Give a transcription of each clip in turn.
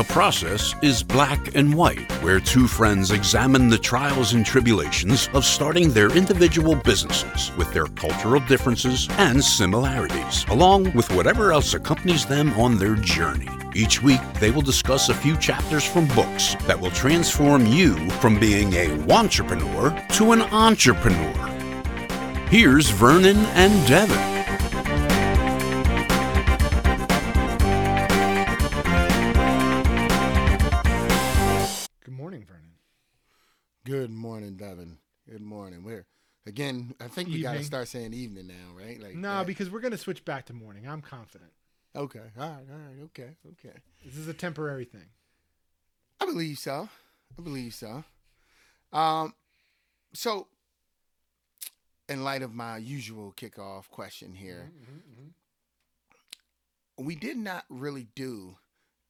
The process is Black and White, where two friends examine the trials and tribulations of starting their individual businesses with their cultural differences and similarities, along with whatever else accompanies them on their journey. Each week, they will discuss a few chapters from books that will transform you from being a wantrepreneur to an entrepreneur. Here's Vernon and Devin. Good morning, Vernon. Good morning, Devin. Good morning. I think we got to start saying evening now, right? Because we're going to switch back to morning. I'm confident. Okay. All right. Okay. This is a temporary thing. I believe so. So, in light of my usual kickoff question here, we did not really do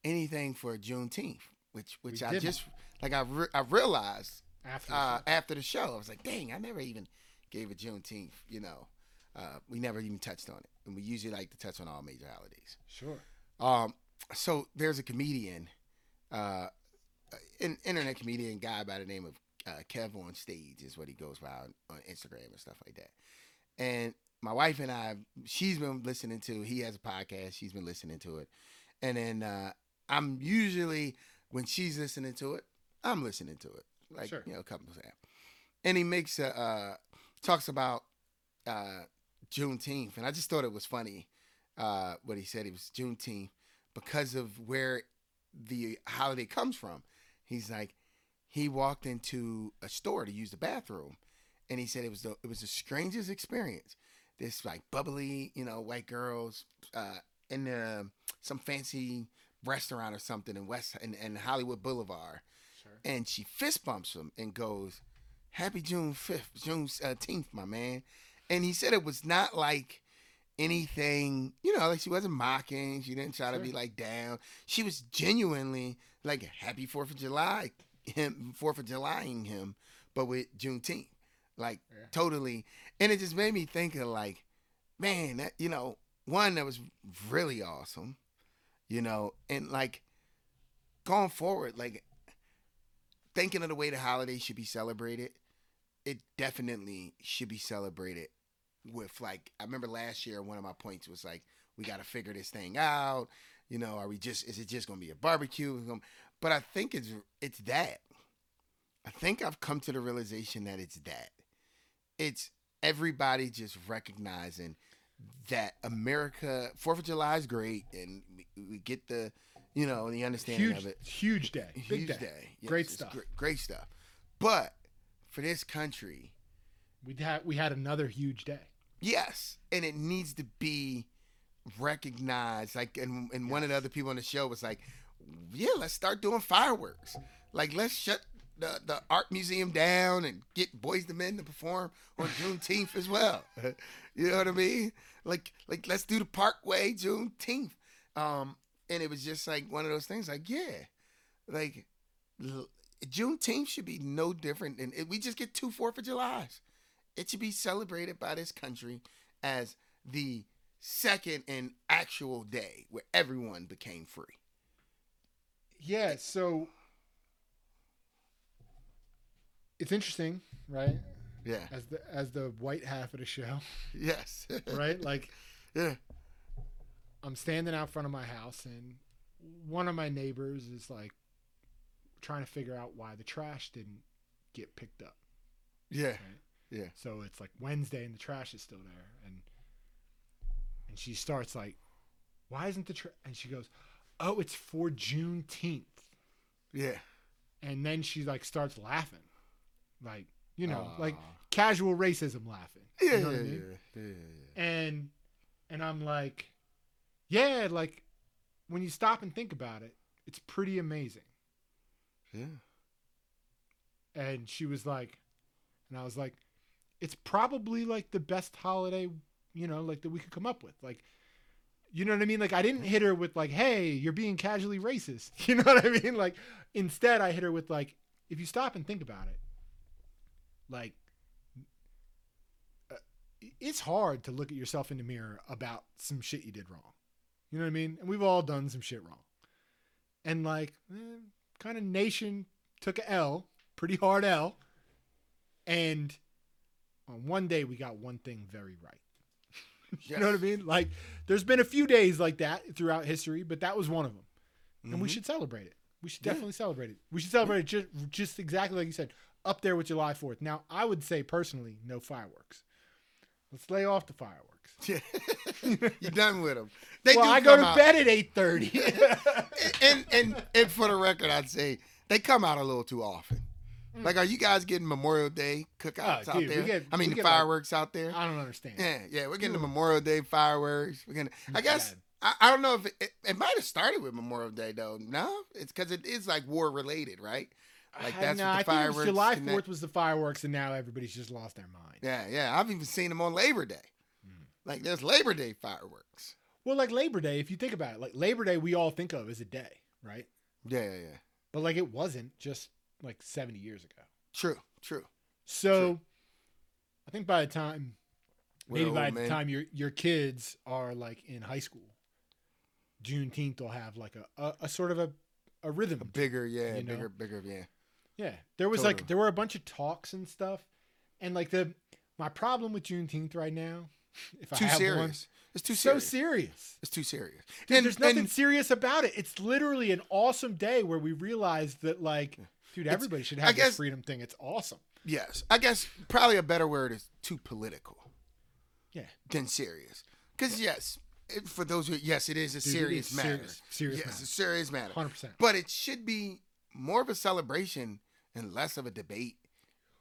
anything for Juneteenth, which I just I realized after the show. I was like, dang, I never even gave a Juneteenth. We never even touched on it, and we usually like to touch on all major holidays. Sure. So there's a comedian, an internet comedian guy by the name of Kev on Stage is what he goes by on Instagram and stuff like that. And my wife and I, he has a podcast, she's been listening to it, and then I'm usually, when she's listening to it, I'm listening to it, a couple of times. And he talks about Juneteenth, and I just thought it was funny what he said. It was Juneteenth because of where the holiday comes from. He's like, he walked into a store to use the bathroom, and he said it was the strangest experience. This bubbly, white girls in some fancy restaurant or something in Hollywood Boulevard, sure. And she fist bumps him and goes, "Happy Juneteenth, my man." And he said it was not like anything, she wasn't mocking. She didn't try to be down. She was genuinely happy 4th of July. Him 4th of Julying him, but with Juneteenth, totally, and it just made me think of man, that, one that was really awesome, and going forward, thinking of the way the holiday should be celebrated, it definitely should be celebrated with I remember last year one of my points was we got to figure this thing out, is it just gonna be a barbecue? But I think it's that. I think I've come to the realization that it's that. It's everybody just recognizing that America, 4th of July is great, and we get the, the understanding of it. Huge day. Big day. Yes, great stuff. Great stuff. But for this country, we had another huge day. Yes, and it needs to be recognized. And one of the other people on the show was let's start doing fireworks. Let's shut the art museum down and get Boyz II Men to perform on Juneteenth as well. You know what I mean? Let's do the Parkway Juneteenth. And it was just one of those things. Juneteenth should be no different than we just get 2 4th of Julys. It should be celebrated by this country as the second and actual day where everyone became free. Yeah, so it's interesting, right? Yeah. As the white half of the show. Yes. Right? Yeah. I'm standing out front of my house, and one of my neighbors is trying to figure out why the trash didn't get picked up. Yeah. Right? Yeah. So it's Wednesday, and the trash is still there, and she starts why isn't the trash? And she goes, "Oh, it's for Juneteenth." Yeah. And then she starts laughing. Casual racism laughing. Yeah, you know what I mean? Yeah. And I'm when you stop and think about it, it's pretty amazing. Yeah. And she was and I was it's probably the best holiday, that we could come up with. You know what I mean? I didn't hit her with hey, you're being casually racist. You know what I mean? Instead I hit her with if you stop and think about it, it's hard to look at yourself in the mirror about some shit you did wrong. You know what I mean? And we've all done some shit wrong. and like kind of Nation took a L, pretty hard L, and on one day we got one thing very right. Yes. You know what I mean? Like, there's been a few days like that throughout history, but that was one of them. Mm-hmm. And we should celebrate it. We should definitely celebrate it. We should celebrate it just exactly like you said, up there with July 4th. Now, I would say personally, no fireworks. Let's lay off the fireworks. Yeah. You're done with them. I go to bed at 8:30. and for the record, I'd say they come out a little too often. Like, are you guys getting Memorial Day cookouts out there? The fireworks out there? I don't understand. Yeah, we're getting the Memorial Day fireworks. We're getting. I guess I don't know if it might have started with Memorial Day though. No, it's because it is like war related, right? Like I think it was July 4th was the fireworks, and now everybody's just lost their mind. Yeah. I've even seen them on Labor Day. Mm. Like, there's Labor Day fireworks. Well, like Labor Day, if you think about it, like Labor Day, we all think of as a day, right? Yeah. But like, it wasn't just like 70 years ago. True. So, I think by the time, your kids are like in high school, Juneteenth will have like a sort of a rhythm. Bigger. Yeah. There was there were a bunch of talks and stuff. And like my problem with Juneteenth right now, it's too serious. So serious. It's too serious. Dude, and there's nothing serious about it. It's literally an awesome day where we realized that like, dude, everybody should have this freedom thing. It's awesome. Yes. I guess probably a better word is too political. Yeah. Than serious. Because it is a serious matter. Serious matter. It's a serious matter. 100%. But it should be more of a celebration and less of a debate.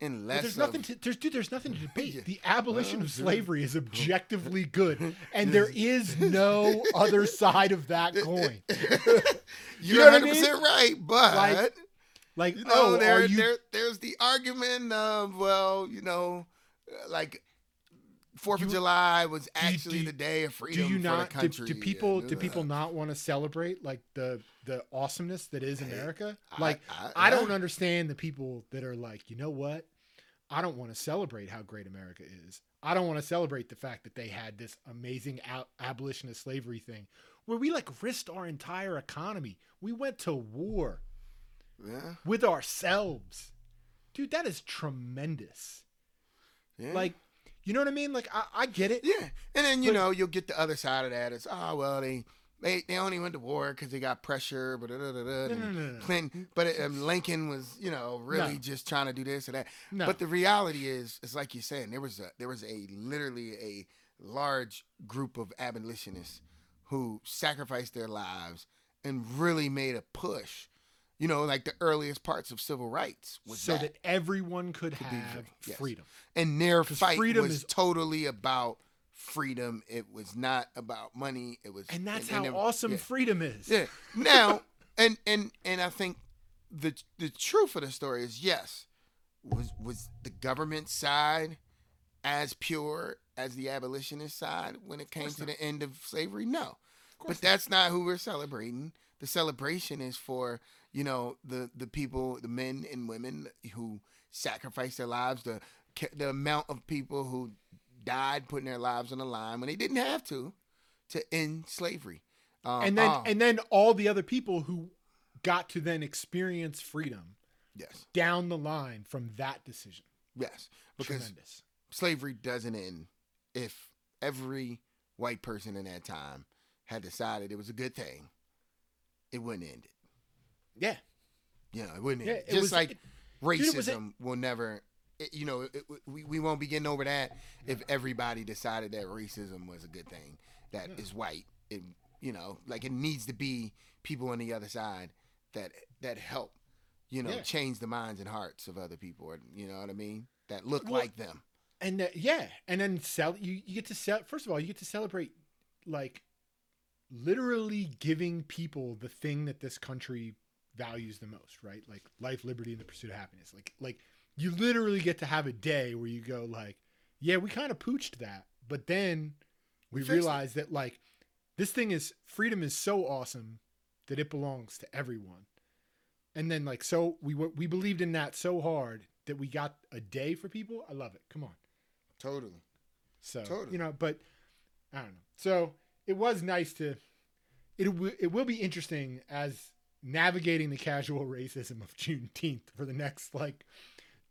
And less there's nothing to debate. Yeah. The abolition of slavery is objectively good, and there is no other side of that coin. You're 100% right, but like you know, there's the argument of, well, you know, like 4th of July was actually the day of freedom for the country. Do people not want to celebrate like the awesomeness that is America? Like, I don't understand the people that are like, you know what? I don't want to celebrate how great America is. I don't want to celebrate the fact that they had this amazing abolition of slavery thing where we like risked our entire economy. We went to war with ourselves. Dude, that is tremendous. Yeah. Like, you know what I mean? Like, I get it. Yeah. And then, you'll get the other side of that. It's, they only went to war because they got pressure. No. Clinton, but Lincoln was, really just trying to do this or that. No. But the reality is, it's like you're saying, there was literally a large group of abolitionists who sacrificed their lives and really made a push. You know, like the earliest parts of civil rights. So that everyone could have freedom. And their fight was totally about freedom. It was not about money. It was, and that's how awesome freedom is. Yeah. Now, and I think the truth of the story is, yes, was the government side as pure as the abolitionist side when it came to the end of slavery? No. But that's not who we're celebrating. The celebration is for... You know, the people, the men and women who sacrificed their lives, the amount of people who died putting their lives on the line when they didn't have to end slavery. And then all the other people who got to then experience freedom down the line from that decision. Yes, because slavery doesn't end if every white person in that time had decided it was a good thing. It wouldn't end it. Yeah. Yeah, it wouldn't. Yeah, it just was, like racism will never, we won't be getting over that if everybody decided that racism was a good thing, that is white. It, like it needs to be people on the other side that help, change the minds and hearts of other people, or, you know what I mean? That look like them. And and then you get to celebrate like literally giving people the thing that this country values the most, right? Like life, liberty, and the pursuit of happiness. Like you literally get to have a day where you go like, yeah, we kind of pooched that, but then we realized that like this thing is, freedom is so awesome that it belongs to everyone. And then like, so we believed in that so hard that we got a day for people. I love it. Come on. Totally. So, but I don't know. So it was nice to, it will be interesting as navigating the casual racism of Juneteenth for the next like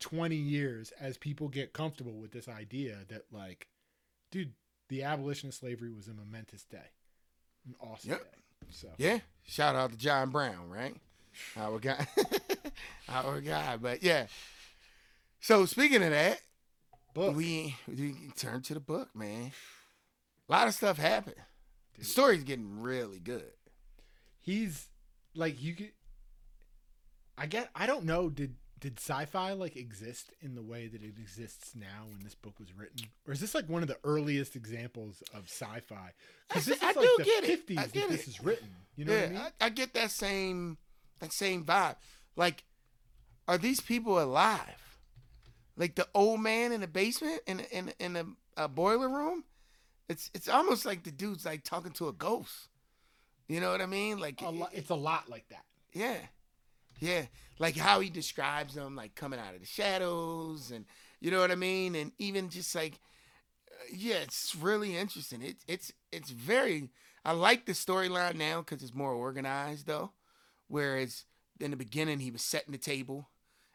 20 years as people get comfortable with this idea that like, dude, the abolition of slavery was a momentous day. An awesome day. So yeah. Shout out to John Brown, right? Our guy. Our guy. But yeah. So speaking of that, book. We turn to the book, man. A lot of stuff happened. Dude. The story's getting really good. He's like you could I don't know, did sci-fi like exist in the way that it exists now when this book was written? Or is this like one of the earliest examples of sci-fi? Because this is I like do the get 50s it. I get that this it. Is written. You know what I mean? I get that same vibe. Like, are these people alive? Like the old man in the basement in a boiler room? It's almost like the dude's like talking to a ghost. You know what I mean? Like it's a lot like that. Yeah. Yeah, like how he describes them, like coming out of the shadows, and you know what I mean, and even just like, it's really interesting. It's very. I like the storyline now because it's more organized though. Whereas in the beginning he was setting the table,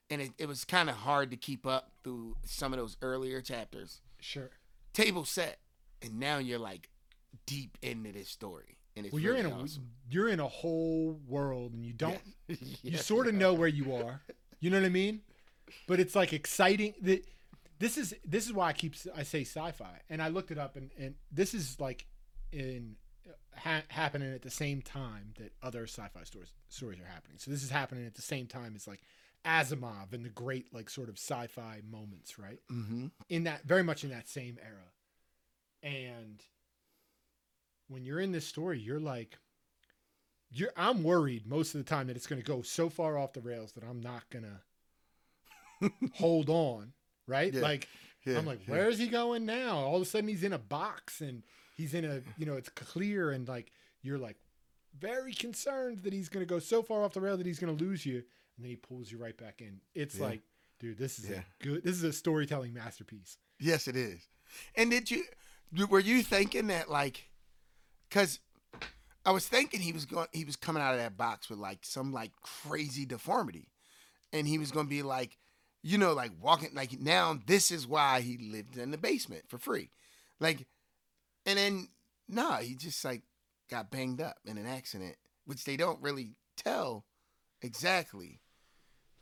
and it was kind of hard to keep up through some of those earlier chapters. Sure. Table set, and now you're like deep into this story. Well, you're really you're in a whole world, and you don't you sort of know where you are. You know what I mean? But it's like exciting. This is why I say sci-fi, and I looked it up, and this is like happening at the same time that other sci-fi stories are happening. So this is happening at the same time as like Asimov and the great like sort of sci-fi moments, right? Mm-hmm. In that very much in that same era, and. When you're in this story, you're like, I'm worried most of the time that it's going to go so far off the rails that I'm not going to hold on, right? Yeah. Like, yeah. I'm like, where is he going now? All of a sudden he's in a box and he's in a, it's clear. And like, you're like very concerned that he's going to go so far off the rail that he's going to lose you. And then he pulls you right back in. It's like, dude, this is a storytelling masterpiece. Yes, it is. And were you thinking that like, because I was thinking he was coming out of that box with like some like crazy deformity, and he was going to be like, like walking like now. This is why he lived in the basement for free, like, and then he just like got banged up in an accident, which they don't really tell exactly,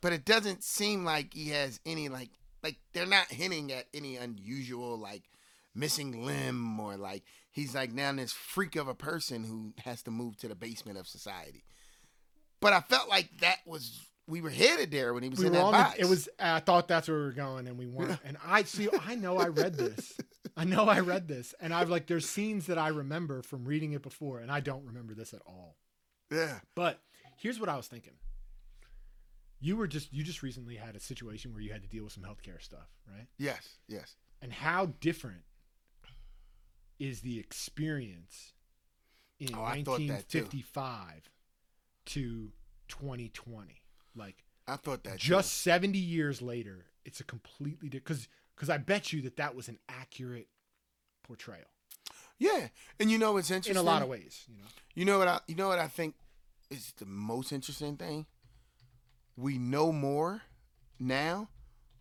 but it doesn't seem like he has any like they're not hinting at any unusual like missing limb or like. He's like now this freak of a person who has to move to the basement of society. But I felt like we were headed there when he was in that box. I thought that's where we were going, and we weren't. And I know I read this. And I've like, there's scenes that I remember from reading it before, and I don't remember this at all. Yeah. But here's what I was thinking. You just recently had a situation where you had to deal with some healthcare stuff, right? Yes. And how different is the experience in 1955 to 2020? Like I thought that just 70 years later, it's a completely different. Because I bet you that was an accurate portrayal. Yeah, and it's interesting in a lot of ways. You know what I think is the most interesting thing. We know more now,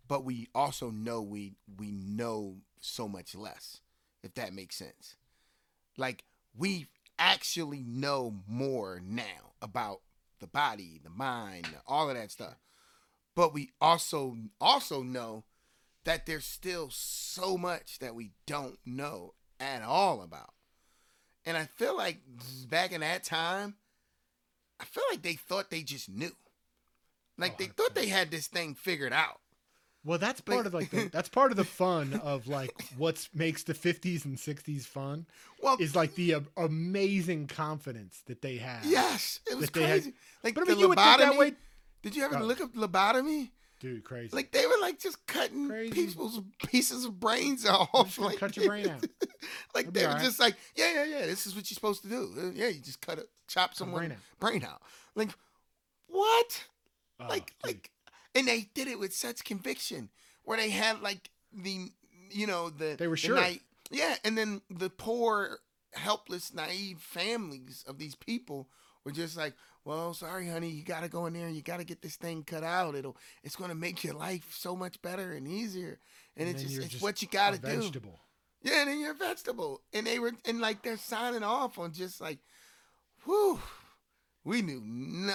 but we also know we know so much less. If that makes sense. Like, we actually know more now about the body, the mind, all of that stuff. But we also know that there's still so much that we don't know at all about. And I feel like back in that time, I feel like they thought they just knew. Like, they thought they had this thing figured out. Well, that's part of like that's part of the fun of like what makes the 50s and 60s fun. Well, is like the amazing confidence that they had. Yes, it was crazy. Like but I mean, you would think that way. Did you ever look up lobotomy? Dude, crazy. Like they were like just cutting pieces of brains off. Like cut your brain out. Like they were just like, yeah. This is what you're supposed to do. Yeah, you just chop someone's brain out. Like what? Oh, like. And they did it with such conviction, where they had like they were sure. And then the poor, helpless, naive families of these people were just like, well, sorry, honey, you got to go in there and you got to get this thing cut out. It's going to make your life so much better and easier. And it's what you got to do. Vegetable. Yeah, and then you're a vegetable. And they're signing off on just like, whew, we knew,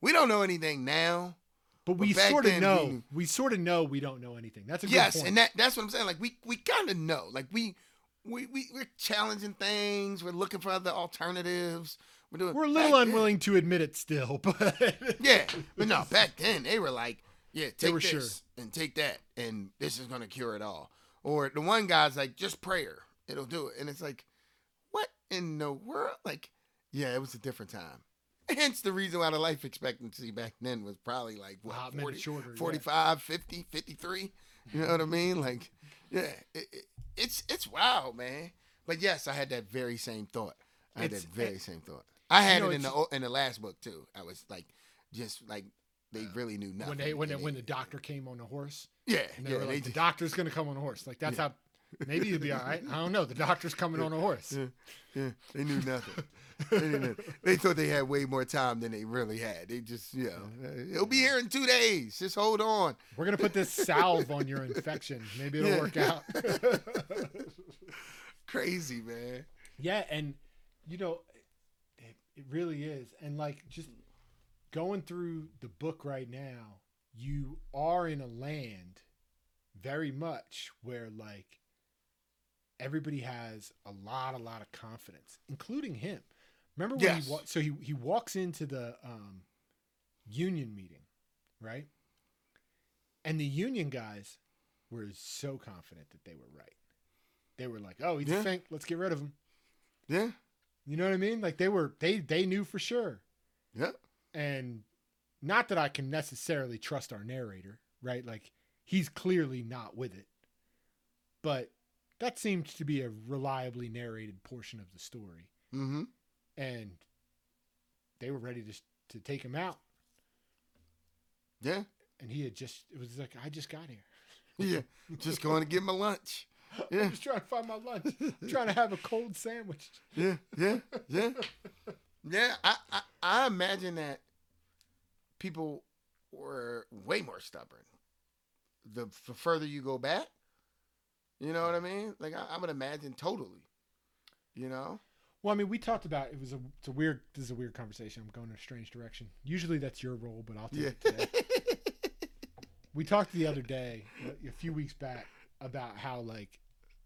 we don't know anything now. But we sort of know. We sort of know we don't know anything. That's a good point. Yes, and that's what I'm saying. Like, we kind of know. Like, we're challenging things. We're looking for other alternatives. We're a little unwilling to admit it still. But yeah, but no, back then, they were like, yeah, take this and take that, and this is going to cure it all. Or the one guy's like, just prayer. It'll do it. And it's like, what in the world? Like, yeah, it was a different time. Hence the reason why the life expectancy back then was probably like, what, 40, shorter, 45, 50, 53? You know what I mean? Like, yeah, it's wild, man. But yes, I had that very same thought. I had it in the last book, too. I was like, just like, they really knew nothing. When the doctor came on the horse. Yeah. And they were like, the doctor's going to come on a horse. Like, that's how, maybe he'll be all right. I don't know. The doctor's coming on a horse. Yeah. They knew nothing. They thought they had way more time than they really had. They just, it'll be here in 2 days. Just hold on. We're going to put this salve on your infection. Maybe it'll work out. Crazy, man. Yeah. And, it really is. And, like, just going through the book right now, you are in a land very much where, like, everybody has a lot of confidence, including him. Remember when he walks into the union meeting, right? And the union guys were so confident that they were right. They were like, oh, he's a fink. Let's get rid of him. Yeah. You know what I mean? Like, they knew for sure. Yeah. And not that I can necessarily trust our narrator, right? Like, he's clearly not with it. But that seems to be a reliably narrated portion of the story. Mm-hmm. And they were ready to take him out. Yeah. And it was like, I just got here. Yeah, just going to get my lunch. Yeah. I'm just trying to find my lunch. I'm trying to have a cold sandwich. Yeah. Yeah, I imagine that people were way more stubborn. The further you go back, you know what I mean? Like, I would imagine totally, you know? Well, I mean, we talked about, this is a weird conversation. I'm going in a strange direction. Usually that's your role, but I'll take it today. We talked the other day, a few weeks back, about how, like,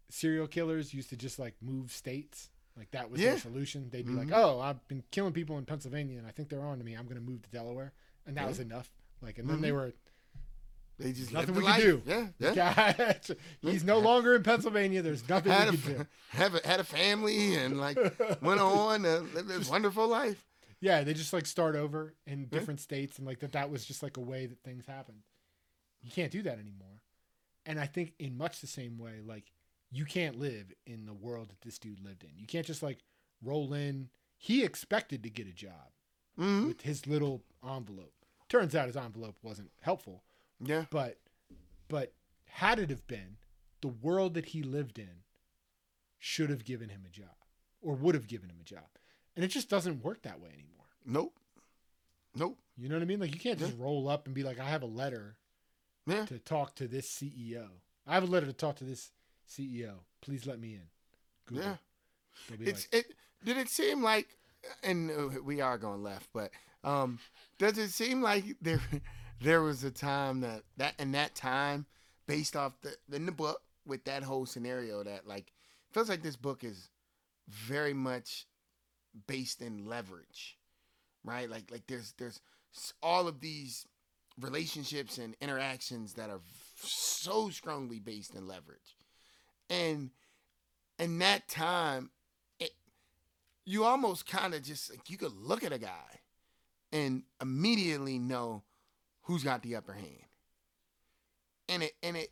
serial killers used to just, like, move states. Like, that was their solution. They'd be like, oh, I've been killing people in Pennsylvania, and I think they're on to me. I'm going to move to Delaware. And that was enough. Like, and then they just nothing we can do. Yeah. He's no longer in Pennsylvania. There's nothing we can do. Had a family and, like, went on to live this wonderful life. Yeah, they just, like, start over in different states. And, like, that was just, like, a way that things happened. You can't do that anymore. And I think in much the same way, like, you can't live in the world that this dude lived in. You can't just, like, roll in. He expected to get a job with his little envelope. Turns out his envelope wasn't helpful. Yeah. But had it have been, the world that he lived in should have given him a job or would have given him a job. And it just doesn't work that way anymore. Nope. You know what I mean? Like, you can't just roll up and be like, I have a letter to talk to this CEO. I have a letter to talk to this CEO, please let me in. Google. Yeah. Did it seem like, and we are going left, but does it seem like there was a time that time based off in the book with that whole scenario that, like, feels like this book is very much based in leverage, right? Like there's all of these relationships and interactions that are so strongly based in leverage. And in that time, you almost kind of just, like, you could look at a guy and immediately know who's got the upper hand.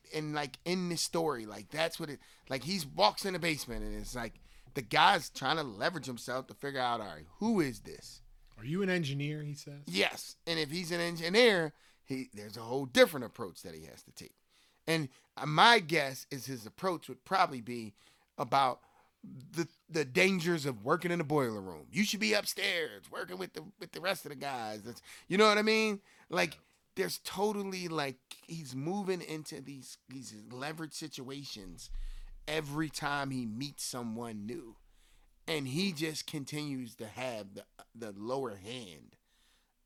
And like, in this story, like, that's what it, like, he walks in the basement and it's like the guy's trying to leverage himself to figure out, all right, who is this? Are you an engineer? He says. Yes. And if he's an engineer, there's a whole different approach that he has to take. And my guess is his approach would probably be about the dangers of working in the boiler room. You should be upstairs working with the rest of the guys. That's, you know what I mean? Like, there's totally, like, he's moving into these leveraged situations every time he meets someone new. And he just continues to have the lower hand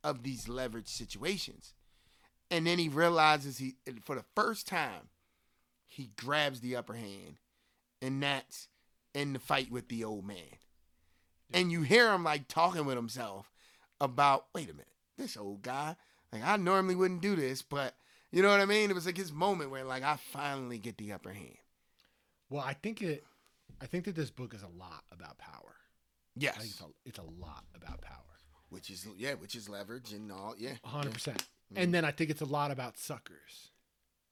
of these leveraged situations. And then he realizes, for the first time, he grabs the upper hand, and that's in the fight with the old man. Yeah. And you hear him, like, talking with himself about, wait a minute, this old guy, like, I normally wouldn't do this, but you know what I mean? It was like his moment where, like, I finally get the upper hand. Well, I think that this book is a lot about power. Yes. It's a lot about power. Which is leverage and all. Yeah. 100%. Yeah. Mm-hmm. And then I think it's a lot about suckers.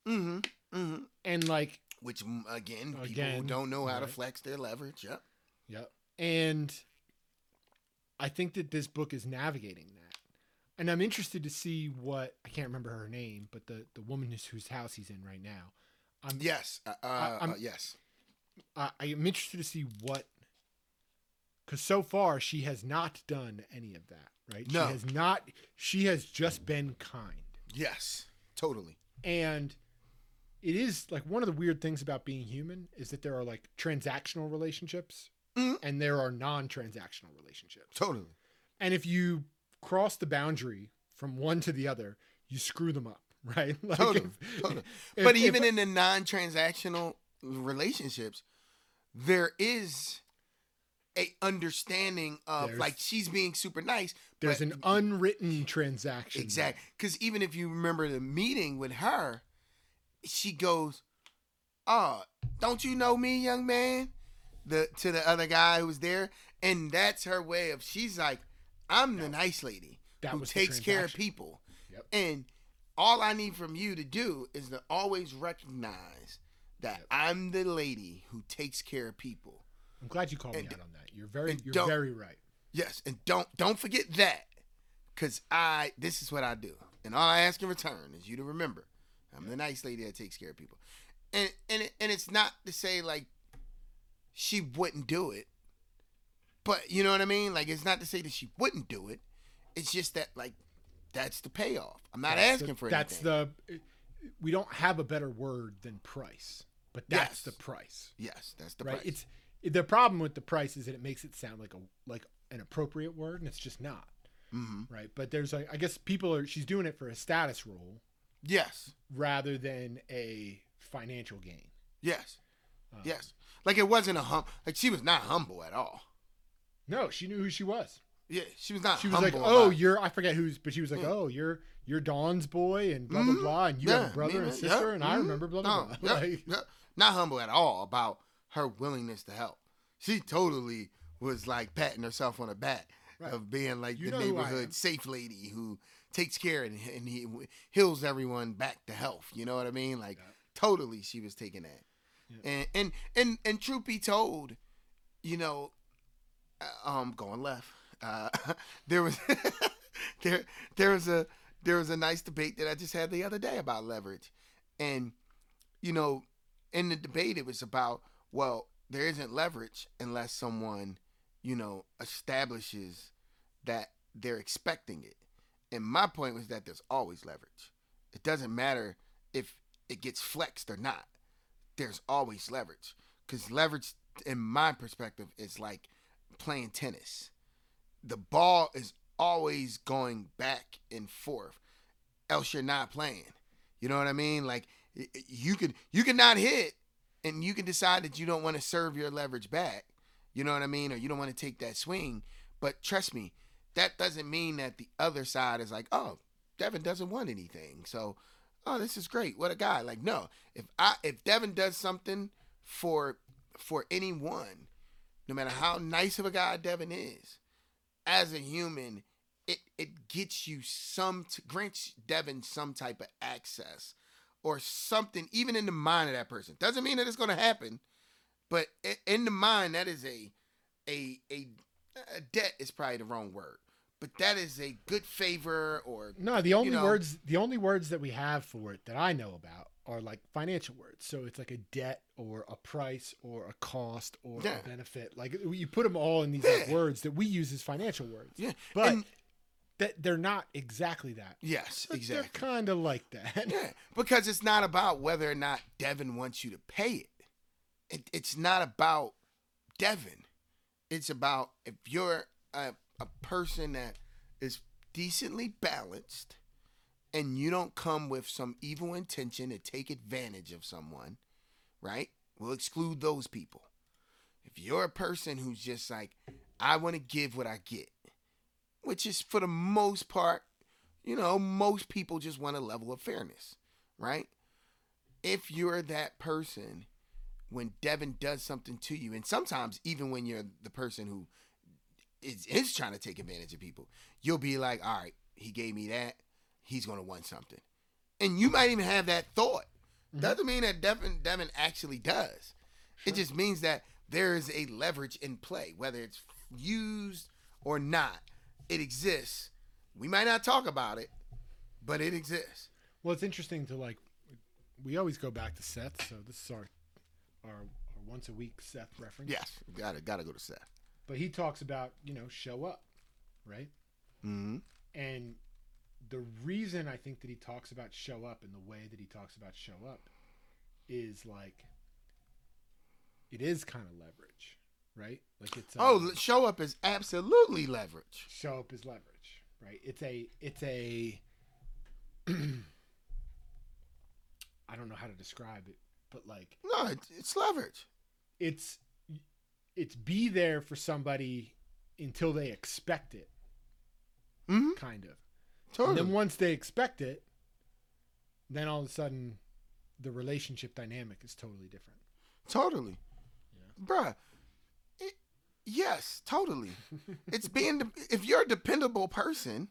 Mm-hmm. Mm-hmm. And, like, which, again, people who don't know how to flex their leverage. Yep. Yep. And I think that this book is navigating that. And I'm interested to see what, I can't remember her name, but the woman whose house he's in right now. I am interested to see what, because so far she has not done any of that, right? No. She has not. She has just been kind. Yes, totally. And it is, like, one of the weird things about being human is that there are, like, transactional relationships and there are non-transactional relationships. Totally. And if you cross the boundary from one to the other, you screw them up, right? Like, totally. But even in the non-transactional relationships, there is a understanding of, like, she's being super nice. There's an unwritten transaction. Exactly. Because even if you remember the meeting with her, she goes, "Oh, don't you know me, young man?" To the other guy who was there, and that's her way of, she's like, "I'm the nice lady who takes care of people, and all I need from you to do is to always recognize that I'm the lady who takes care of people." I'm glad you called me out on that. You're very right. Yes, and don't forget that, because this is what I do, and all I ask in return is you to remember. I'm the nice lady that takes care of people. And it's not to say, like, she wouldn't do it. But, you know what I mean? Like, it's not to say that she wouldn't do it. It's just that, like, that's the payoff. I'm not asking for anything. We don't have a better word than price. But that's the price. Yes, that's the price. It's, the problem with the price is that it makes it sound like an appropriate word, and it's just not. Mm-hmm. Right? But there's, like, I guess she's doing it for a status role. Yes. Rather than a financial gain. Yes. Yes. Like, it wasn't like, she was not humble at all. No, she knew who she was. Yeah, she was not humble. She was like, oh, I forget who's, but she was like, oh, you're Dawn's boy and blah, blah, blah, and you have a brother and sister, and I remember blah, blah, blah. Not humble at all about her willingness to help. She totally was, like, patting herself on the back of being, like, the neighborhood safe lady who takes care and he heals everyone back to health. You know what I mean? Like, totally, she was taking that. Yeah. And truth be told, you know, going left. There was a nice debate that I just had the other day about leverage, and, you know, in the debate it was about, well, there isn't leverage unless someone, you know, establishes that they're expecting it. And my point was that there's always leverage. It doesn't matter if it gets flexed or not. There's always leverage. Because leverage, in my perspective, is like playing tennis. The ball is always going back and forth. Else you're not playing. You know what I mean? Like, you can not hit, and you can decide that you don't want to serve your leverage back. You know what I mean? Or you don't want to take that swing. But trust me, that doesn't mean that the other side is like, oh, Devin doesn't want anything, so, oh, this is great. What a guy. Like, no, if Devin does something for anyone, no matter how nice of a guy Devin is, as a human, it gets you grants Devin some type of access or something, even in the mind of that person. Doesn't mean that it's going to happen, but in the mind, that is a debt is probably the wrong word, but that is a good favor or no. The only words that we have for it that I know about are like financial words. So it's like a debt or a price or a cost or a benefit. Like you put them all in these like words that we use as financial words. Yeah. But that they're not exactly that. Yes, but exactly. They're kind of like that. Yeah. Because it's not about whether or not Devin wants you to pay it. It's not about Devin. It's about if you're a person that is decently balanced and you don't come with some evil intention to take advantage of someone, right? We'll exclude those people. If you're a person who's just like, I want to give what I get, which is for the most part, you know, most people just want a level of fairness, right? If you're that person, when Devin does something to you, and sometimes even when you're the person who is trying to take advantage of people, you'll be like, all right, he gave me that. He's going to want something. And you might even have that thought. Mm-hmm. Doesn't mean that Devin actually does. Sure. It just means that there is a leverage in play, whether it's used or not. It exists. We might not talk about it, but it exists. Well, it's interesting to like, we always go back to Seth. So this is our once a week Seth reference. Yes. Gotta go to Seth. But he talks about, you know, show up, right? Mm-hmm. And the reason I think that he talks about show up and the way that he talks about show up is like, it is kind of leverage, right? Like it's show up is absolutely leverage. Show up is leverage, right? It's a I don't know how to describe it, but like no, it's leverage. It's be there for somebody until they expect it, mm-hmm. kind of. Totally. And then once they expect it, then all of a sudden the relationship dynamic is totally different. Totally. Yeah. Bruh. Yes, totally. It's being, if you're a dependable person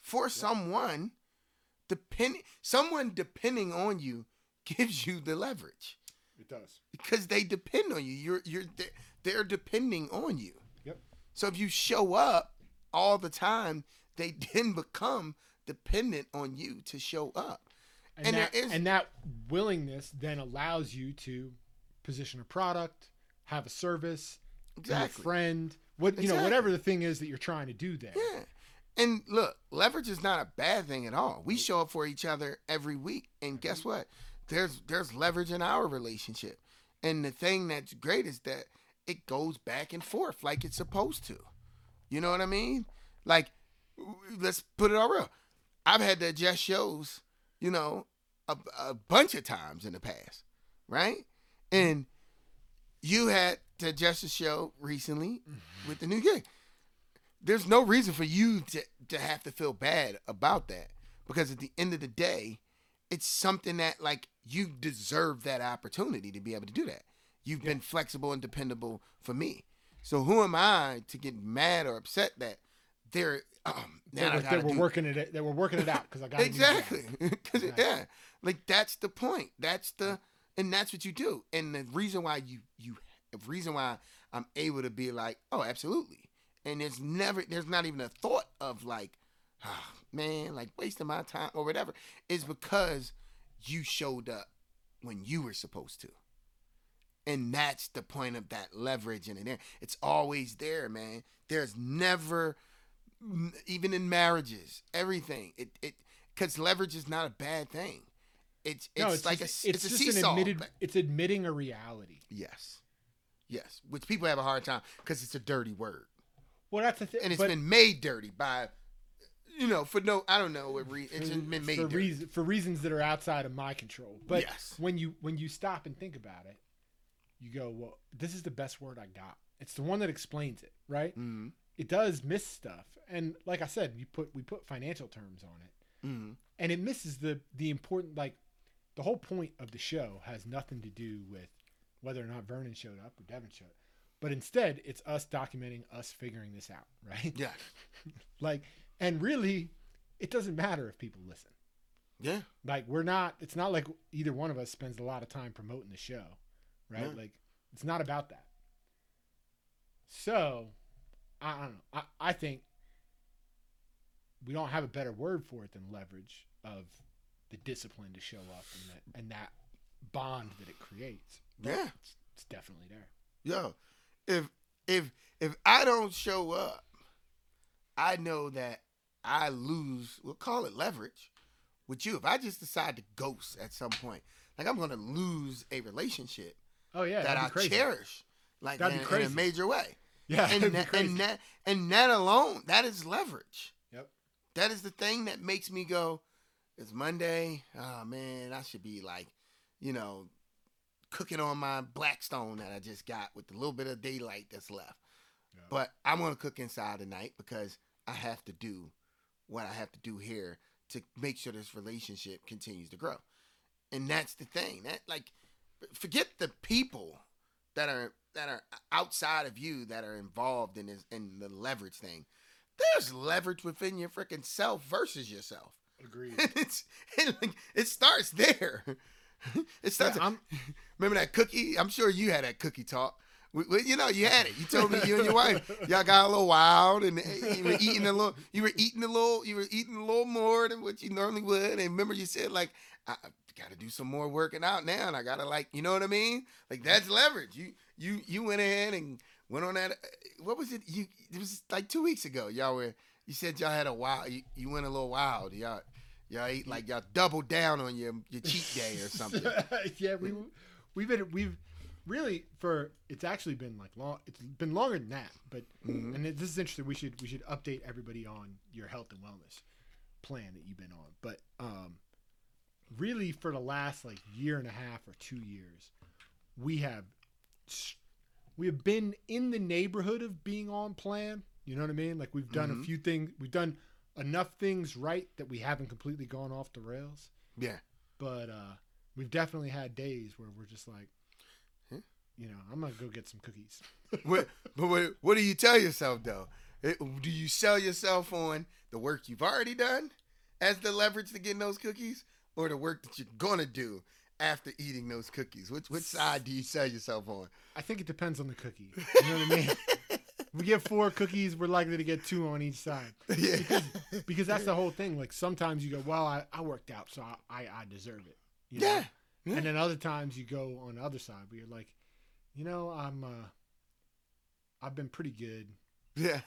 for someone, someone depending on you gives you the leverage. It does. Because they depend on you. They're depending on you. Yep. So if you show up all the time, they then become dependent on you to show up. And that willingness then allows you to position a product, have a service, be a friend, you know, whatever the thing is that you're trying to do there. Yeah. And look, leverage is not a bad thing at all. We show up for each other every week. And guess what? There's leverage in our relationship. And the thing that's great is that it goes back and forth like it's supposed to. You know what I mean? Like, let's put it all real. I've had to adjust shows, you know, a bunch of times in the past, right? And you had to adjust the show recently with the new gig. There's no reason for you to have to feel bad about that, because at the end of the day, it's something that, like, you deserve that opportunity to be able to do that. You've been flexible and dependable for me. So who am I to get mad or upset that they're we're working it out because I got exactly. Exactly. Yeah, like that's the point. And that's what you do. And the reason why the reason why I'm able to be like, oh, absolutely. And there's not even a thought of like, oh, man, like wasting my time or whatever. It's because you showed up when you were supposed to. And that's the point of that leverage in there. It's always there, man. There's never, even in marriages, everything. Because leverage is not a bad thing. It's just a seesaw. It's admitting a reality. Yes. Which people have a hard time because it's a dirty word. Well, that's the thing. And it's been made dirty by, you know, for reasons that are outside of my control. But when you stop and think about it, you go, well, this is the best word I got. It's the one that explains it, right? Mm-hmm. It does miss stuff. And like I said, we put financial terms on it. Mm-hmm. And it misses the important, like, the whole point of the show has nothing to do with whether or not Vernon showed up or Devin showed up. But instead, it's us documenting us figuring this out, right? Yeah. Like, and really, it doesn't matter if people listen. Yeah. Like, it's not like either one of us spends a lot of time promoting the show, right? Yeah. Like, it's not about that. So, I don't know. I think we don't have a better word for it than leverage of the discipline to show up and that bond that it creates. But yeah, it's definitely there. Yo, if I don't show up, I know that I lose. We'll call it leverage with you. If I just decide to ghost at some point, like I'm gonna lose a relationship. Oh yeah, that I cherish, like in a major way. Yeah, and that alone, that is leverage. Yep, that is the thing that makes me go. It's Monday. Oh man, I should be like, you know, cooking on my Blackstone that I just got with the little bit of daylight that's left. Yeah. But I'm gonna cook inside tonight because I have to do what I have to do here to make sure this relationship continues to grow. And that's the thing. That like, forget the people that are outside of you that are involved in this, in the leverage thing. There's leverage within your freaking self versus yourself. Agreed. It starts there. It starts. Yeah, remember that cookie? I'm sure you had that cookie talk. You know, you had it. You told me you and your wife, y'all got a little wild, and you were eating a little more than what you normally would. And remember, you said like, I got to do some more working out now, and I got to like, you know what I mean? Like that's leverage. You went ahead and went on that. What was it? It was like 2 weeks ago. You said y'all had a wild. You went a little wild. Y'all ate like y'all doubled down on your cheat day or something. Yeah, we've really it's actually been like long. It's been longer than that, but mm-hmm. And this is interesting. We should update everybody on your health and wellness plan that you've been on. But really, for the last like year and a half or 2 years, we have been in the neighborhood of being on plan. You know what I mean? Like we've done mm-hmm. a few things. We've done enough things right that we haven't completely gone off the rails. Yeah. But we've definitely had days where we're just like, you know, I'm going to go get some cookies. What do you tell yourself, though? Do you sell yourself on the work you've already done as the leverage to getting those cookies or the work that you're going to do after eating those cookies? Which side do you sell yourself on? I think it depends on the cookie. You know what I mean? We get 4 cookies, we're likely to get 2 on each side. Yeah. Because that's the whole thing. Like sometimes you go, well, I worked out, so I deserve it. You know? Yeah. And then other times you go on the other side where you're like, you know, I've been pretty good. Yeah.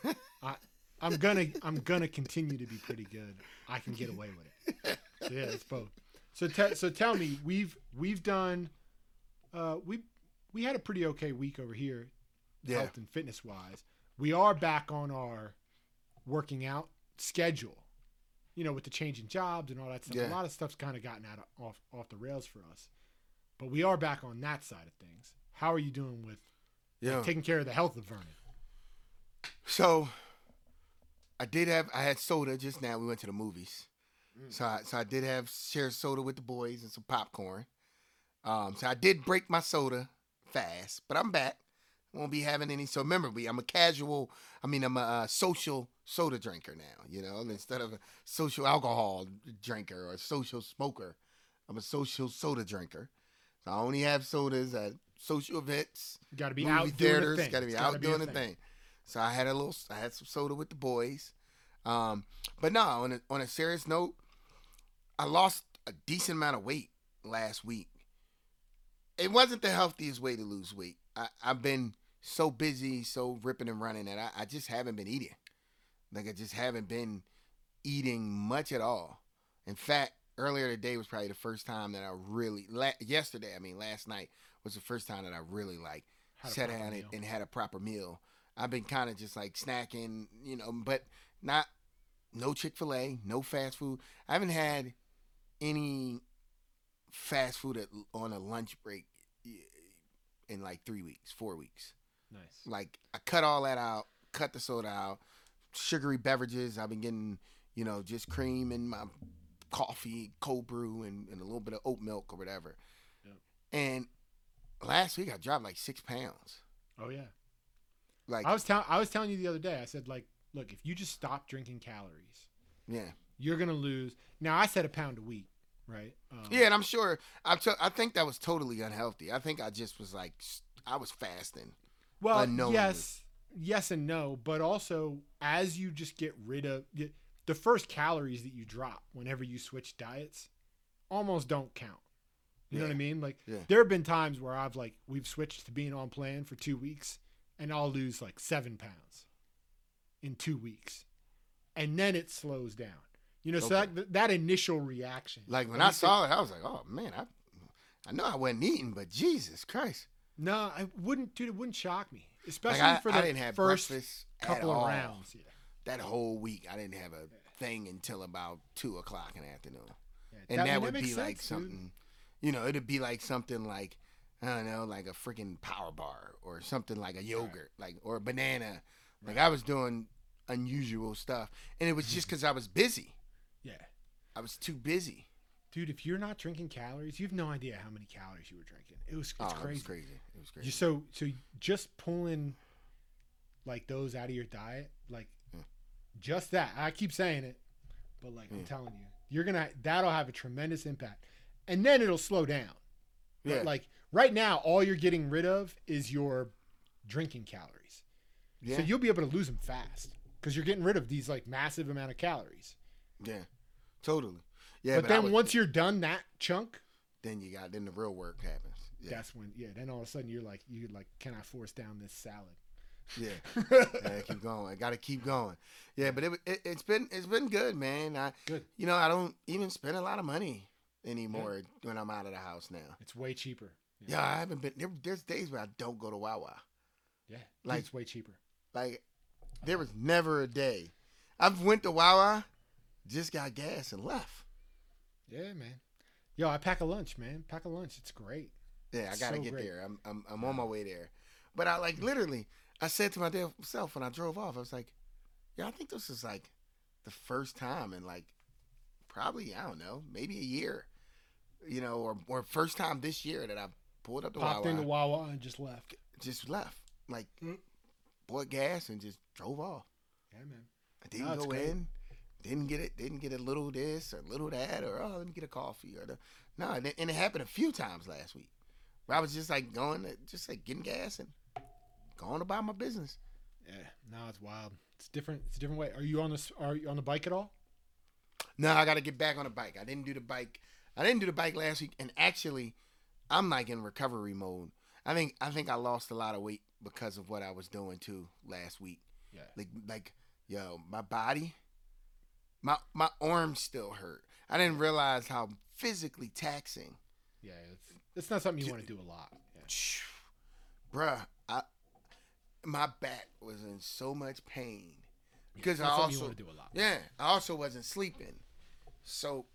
I'm gonna continue to be pretty good. I can get away with it. So yeah, it's both. So tell me, we've done we had a pretty okay week over here. Yeah. Health and fitness wise, we are back on our working out schedule, you know, with the change in jobs and all that stuff. Yeah. A lot of stuff's kind of gotten out of, off the rails for us, but we are back on that side of things. How are you doing with like, taking care of the health of Vernon? So I had soda just now. We went to the movies. So I did have shared soda with the boys and some popcorn. So I did break my soda fast, but I'm back. Won't be having any. So remember, I'm a social soda drinker now, you know, instead of a social alcohol drinker or a social smoker, I'm a social soda drinker. So I only have sodas at social events. Got to be out doing the thing. So I had some soda with the boys. But no, on a serious note, I lost a decent amount of weight last week. It wasn't the healthiest way to lose weight. I've been so busy, so ripping and running that I just haven't been eating. Like I just haven't been eating much at all. In fact, earlier today was probably the first time that I really last night was the first time that I really like sat down and had a proper meal. I've been kind of just like snacking, you know, but no Chick-fil-A, no fast food. I haven't had any fast food on a lunch break in like 4 weeks. Nice. Like I cut all that out, cut the soda out, sugary beverages. I've been getting, you know, just cream and my coffee, cold brew and a little bit of oat milk or whatever. Yep. And last week I dropped like 6 pounds. Oh yeah. Like I was telling you the other day, I said like, look, if you just stop drinking calories, yeah, you're going to lose. Now I said a pound a week. Right. Yeah, and I'm sure I think that was totally unhealthy. I think I just was like I was fasting. Well, unknowingly. Yes and no, but also as you just get rid of the first calories that you drop whenever you switch diets almost don't count. You know what I mean? Like, there have been times where I've, like, we've switched to being on plan for 2 weeks, and I'll lose, like, 7 pounds in 2 weeks. And then it slows down. You know, so that initial reaction. Like, when I saw it, I was like, oh, man, I know I wasn't eating, but Jesus Christ. No, I wouldn't, dude, it wouldn't shock me. Especially like for the first couple of rounds. Yeah. That whole week, I didn't have a thing until about 2 o'clock in the afternoon. Yeah, and that would be sense, like something... Dude. You know, it'd be like something like, I don't know, like a freaking power bar or something like a yogurt, like, or a banana. Like, I was doing unusual stuff. And it was just because I was busy. Yeah. I was too busy. Dude, if you're not drinking calories, you have no idea how many calories you were drinking. It was crazy. It was crazy. So just pulling, like, those out of your diet, like, just that. I keep saying it, but, like, I'm telling you, that'll have a tremendous impact. And then it'll slow down. Yeah. But like right now, all you're getting rid of is your drinking calories. Yeah. So you'll be able to lose them fast because you're getting rid of these like massive amount of calories. Yeah, totally. Yeah. But then once you're done that chunk, then the real work happens. Yeah. That's when then all of a sudden you're like, can I force down this salad? Yeah. Keep going. I gotta keep going. Yeah, but it's been good, man. Good. You know, I don't even spend a lot of money anymore when I'm out of the house now. It's way cheaper. Yeah, I haven't been. There's days where I don't go to Wawa. Yeah, like it's way cheaper. Like there was never a day I've went to Wawa, just got gas and left. Yeah, man. Yo, I pack a lunch, man. Pack a lunch. It's great. Yeah, it's I gotta get great. There. I'm on my way there. But I like literally, I said to myself when I drove off, I was like, yeah, I think this is like the first time in like probably I don't know, maybe a year. You know, or first time this year that I pulled up to Wawa. Popped into Wawa and just left. Like, bought gas and just drove off. Yeah, man. I didn't go in. Didn't get a little this or a little that or, oh, let me get a coffee. And it happened a few times last week where I was just, like, going to, just, like, getting gas and going about my business. Yeah. No, it's wild. It's different. It's a different way. Are you on the bike at all? No, I got to get back on the bike. I didn't do the bike last week, and actually, I'm like in recovery mode. I think I lost a lot of weight because of what I was doing too last week. Yeah. Like, yo, my body, my arms still hurt. I didn't realize how physically taxing. Yeah, it's not something you want to do a lot. Yeah. Bruh, my back was in so much pain because I also want to do a lot. Yeah, I also wasn't sleeping, so.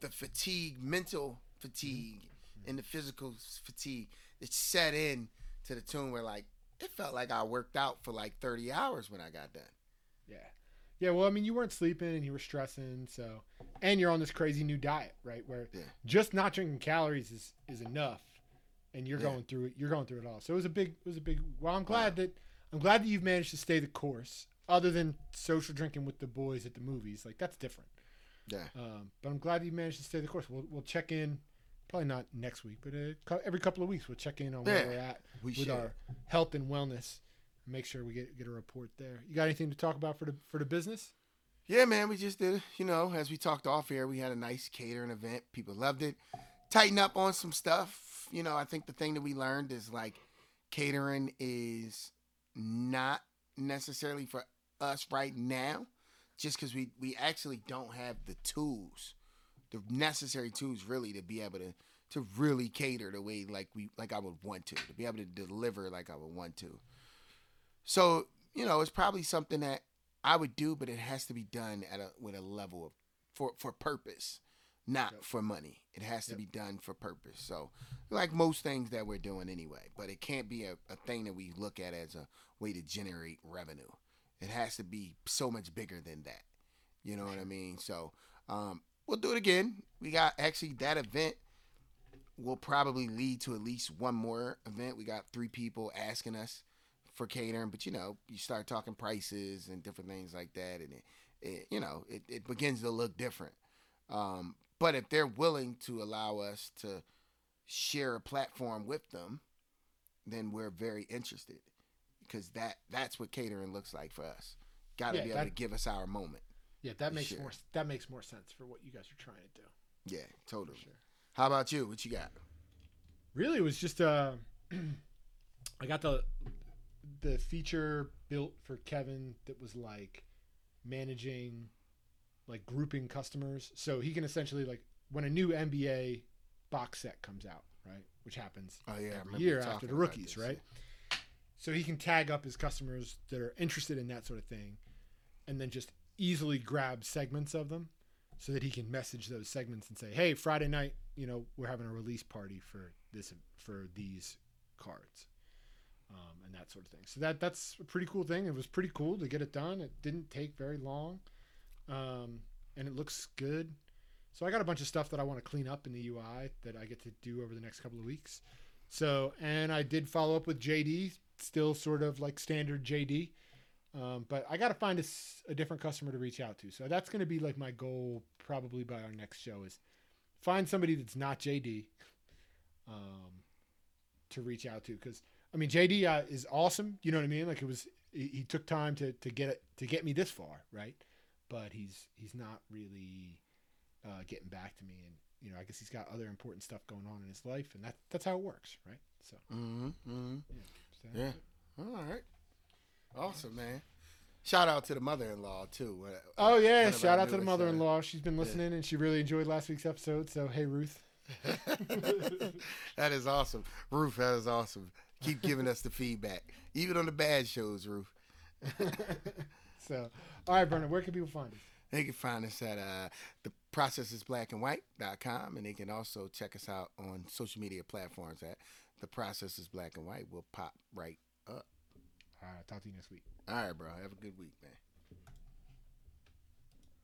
The fatigue, mental fatigue, and the physical fatigue, it set in to the tune where, like, it felt like I worked out for, like, 30 hours when I got done. Yeah. Yeah, well, I mean, you weren't sleeping and you were stressing, so... And you're on this crazy new diet, right, where just not drinking calories is enough, and you're going through it. You're going through it all. So it was a big... Well, I'm glad that you've managed to stay the course, other than social drinking with the boys at the movies. Like, that's different. Yeah. But I'm glad you managed to stay the course. We'll check in, probably not next week, but every couple of weeks we'll check in on where we're at with our health and wellness. And make sure we get a report there. You got anything to talk about for the business? Yeah, man. We just did, you know, as we talked off air, we had a nice catering event. People loved it. Tighten up on some stuff. You know, I think the thing that we learned is like catering is not necessarily for us right now. Just because we actually don't have the tools, the necessary tools really to be able to really cater the way like I would want to be able to deliver like I would want to. So, you know, it's probably something that I would do, but it has to be done with a level of for purpose, not for money. It has to be done for purpose. So like most things that we're doing anyway, but it can't be a thing that we look at as a way to generate revenue. It has to be so much bigger than that. You know what I mean? So we'll do it again. We got actually that event will probably lead to at least one more event. We got 3 people asking us for catering, but you know, you start talking prices and different things like that. And it begins to look different. But if they're willing to allow us to share a platform with them, then we're very interested. Because that's what catering looks like for us. Got to be able to give us our moment. Yeah, that makes more sense for what you guys are trying to do. Yeah, totally. Sure. How about you? What you got? Really, it was just I got the feature built for Kevin that was like managing, like grouping customers, so he can essentially, like, when a new NBA box set comes out, right, which happens every year after the rookies, right? Yeah. So he can tag up his customers that are interested in that sort of thing, and then just easily grab segments of them, so that he can message those segments and say, "Hey, Friday night, you know, we're having a release party for this, for these cards," and that sort of thing. So that's a pretty cool thing. It was pretty cool to get it done. It didn't take very long, and it looks good. So I got a bunch of stuff that I want to clean up in the UI that I get to do over the next couple of weeks. So, and I did follow up with JD, still sort of like standard JD, but I got to find a different customer to reach out to. So that's going to be like my goal probably by our next show, is find somebody that's not JD to reach out to. Because I mean, JD is awesome. You know what I mean? Like, it was, he took time to get me this far, right? But he's not really getting back to me, and you know, I guess he's got other important stuff going on in his life, and that's how it works, right? So all right, awesome, man. Shout out to the mother-in-law too. Oh yeah, shout out to the mother-in-law. She's been listening, and she really enjoyed last week's episode. So hey, Ruth. That is awesome, Ruth. That is awesome. Keep giving us the feedback, even on the bad shows, Ruth. So, all right, Bernard, where can people find us? They can find us at theprocessisblackandwhite.com, and they can also check us out on social media platforms at The Process Is Black and White. We'll pop right up. All right, talk to you next week. All right, bro. Have a good week, man.